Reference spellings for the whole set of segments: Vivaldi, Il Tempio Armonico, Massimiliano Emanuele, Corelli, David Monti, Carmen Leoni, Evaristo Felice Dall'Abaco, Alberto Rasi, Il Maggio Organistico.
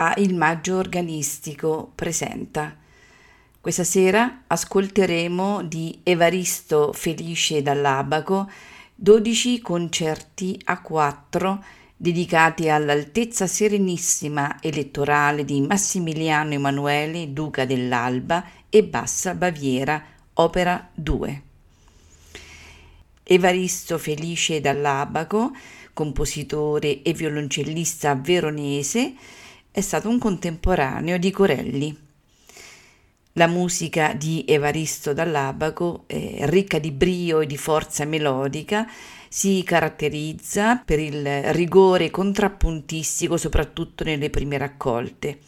a Il Maggio Organistico presenta. Questa sera ascolteremo di Evaristo Felice Dall'Abaco 12 concerti a 4 dedicati all'Altezza Serenissima Elettorale di Massimiliano Emanuele, Duca dell'Alba e Bassa Baviera, opera 2. Evaristo Felice Dall'Abaco, compositore e violoncellista veronese, è stato un contemporaneo di Corelli. La musica di Evaristo Dall'Abaco, ricca di brio e di forza melodica, si caratterizza per il rigore contrappuntistico, soprattutto nelle prime raccolte,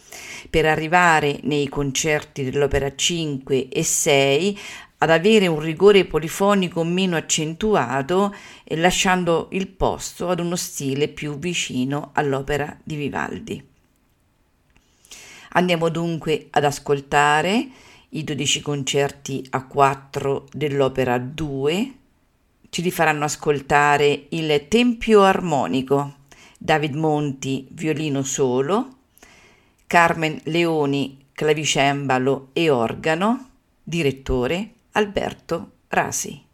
per arrivare nei concerti dell'opera 5 e 6 ad avere un rigore polifonico meno accentuato, lasciando il posto ad uno stile più vicino all'opera di Vivaldi. Andiamo dunque ad ascoltare i 12 concerti a 4 dell'opera 2. Ci li faranno ascoltare Il Tempio Armonico, David Monti, violino solo, Carmen Leoni, clavicembalo e organo, direttore Alberto Rasi.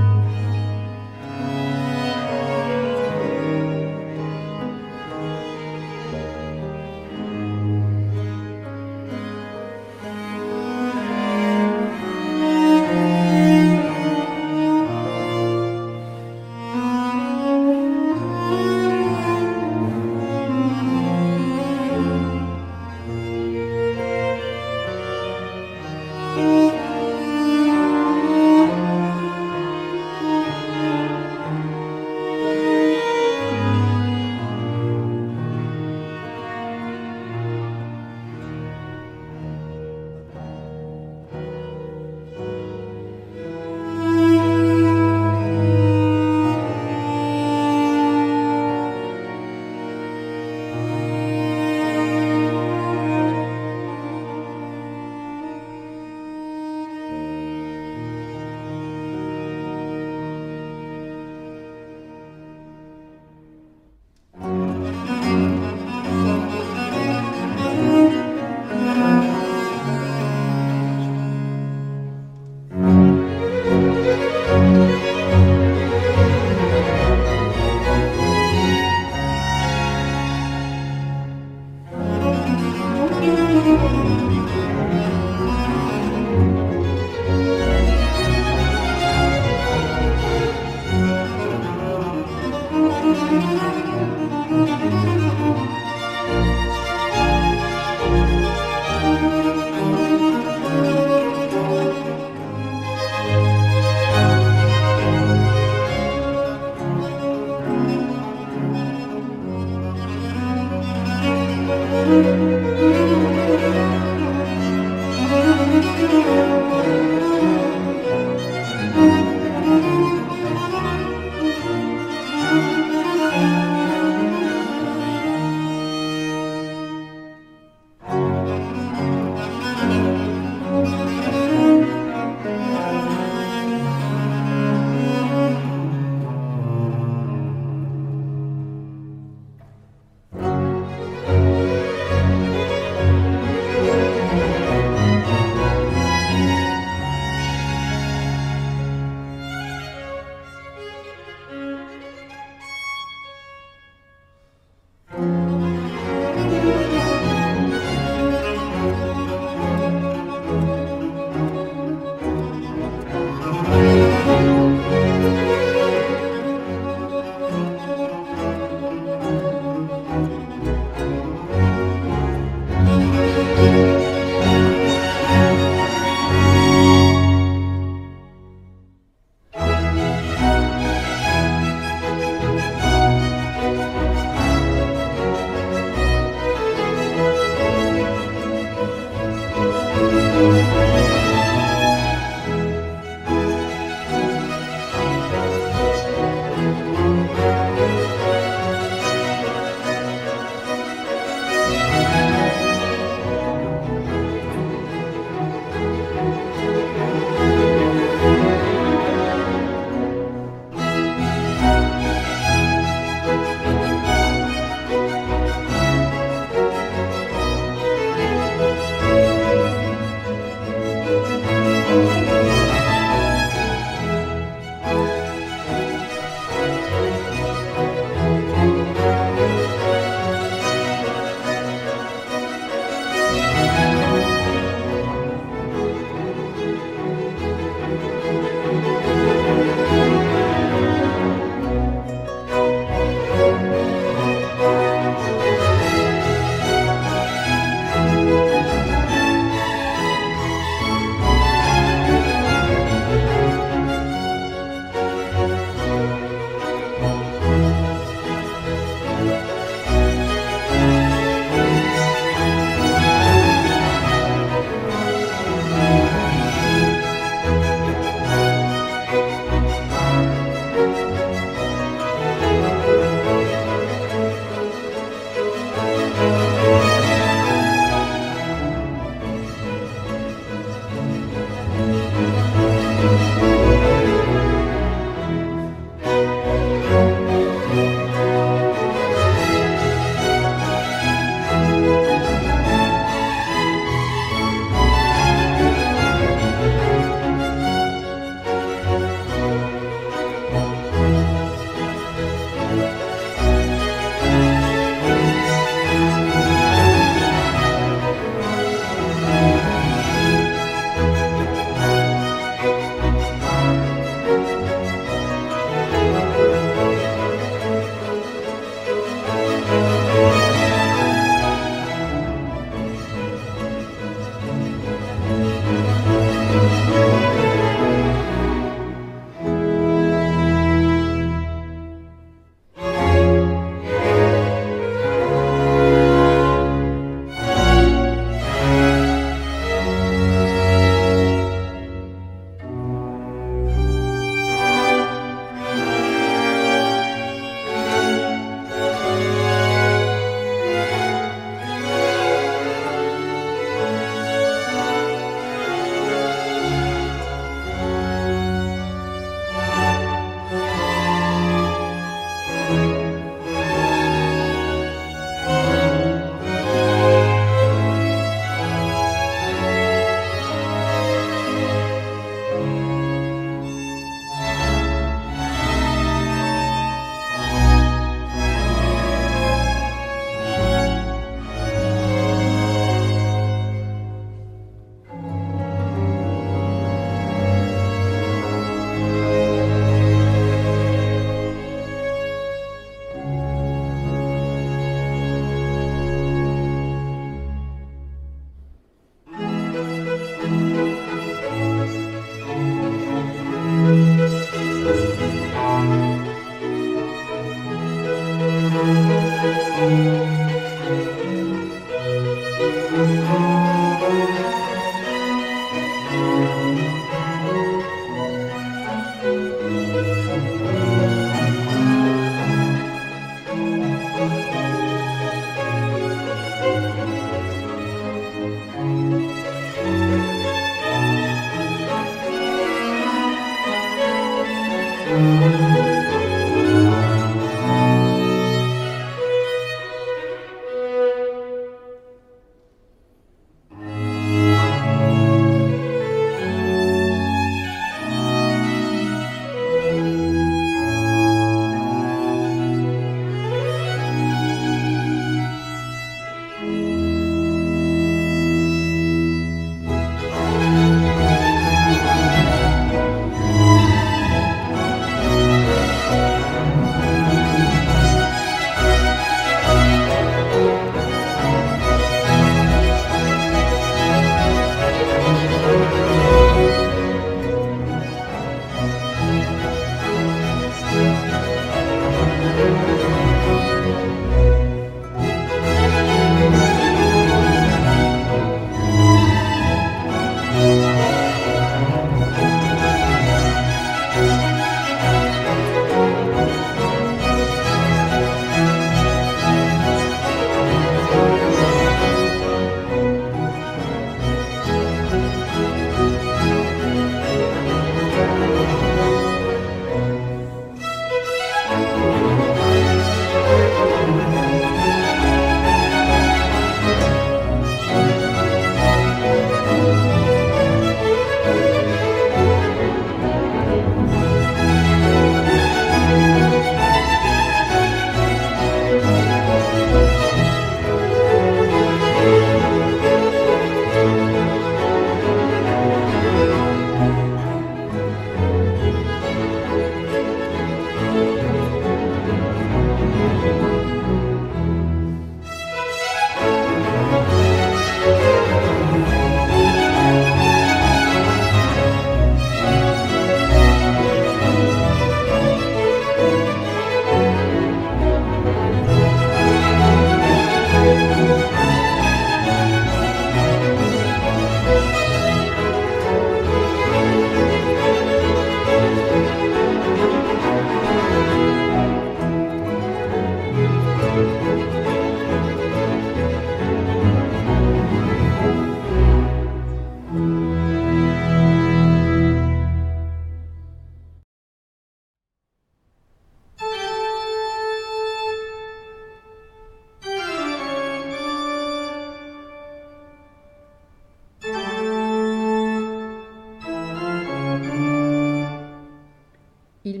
Il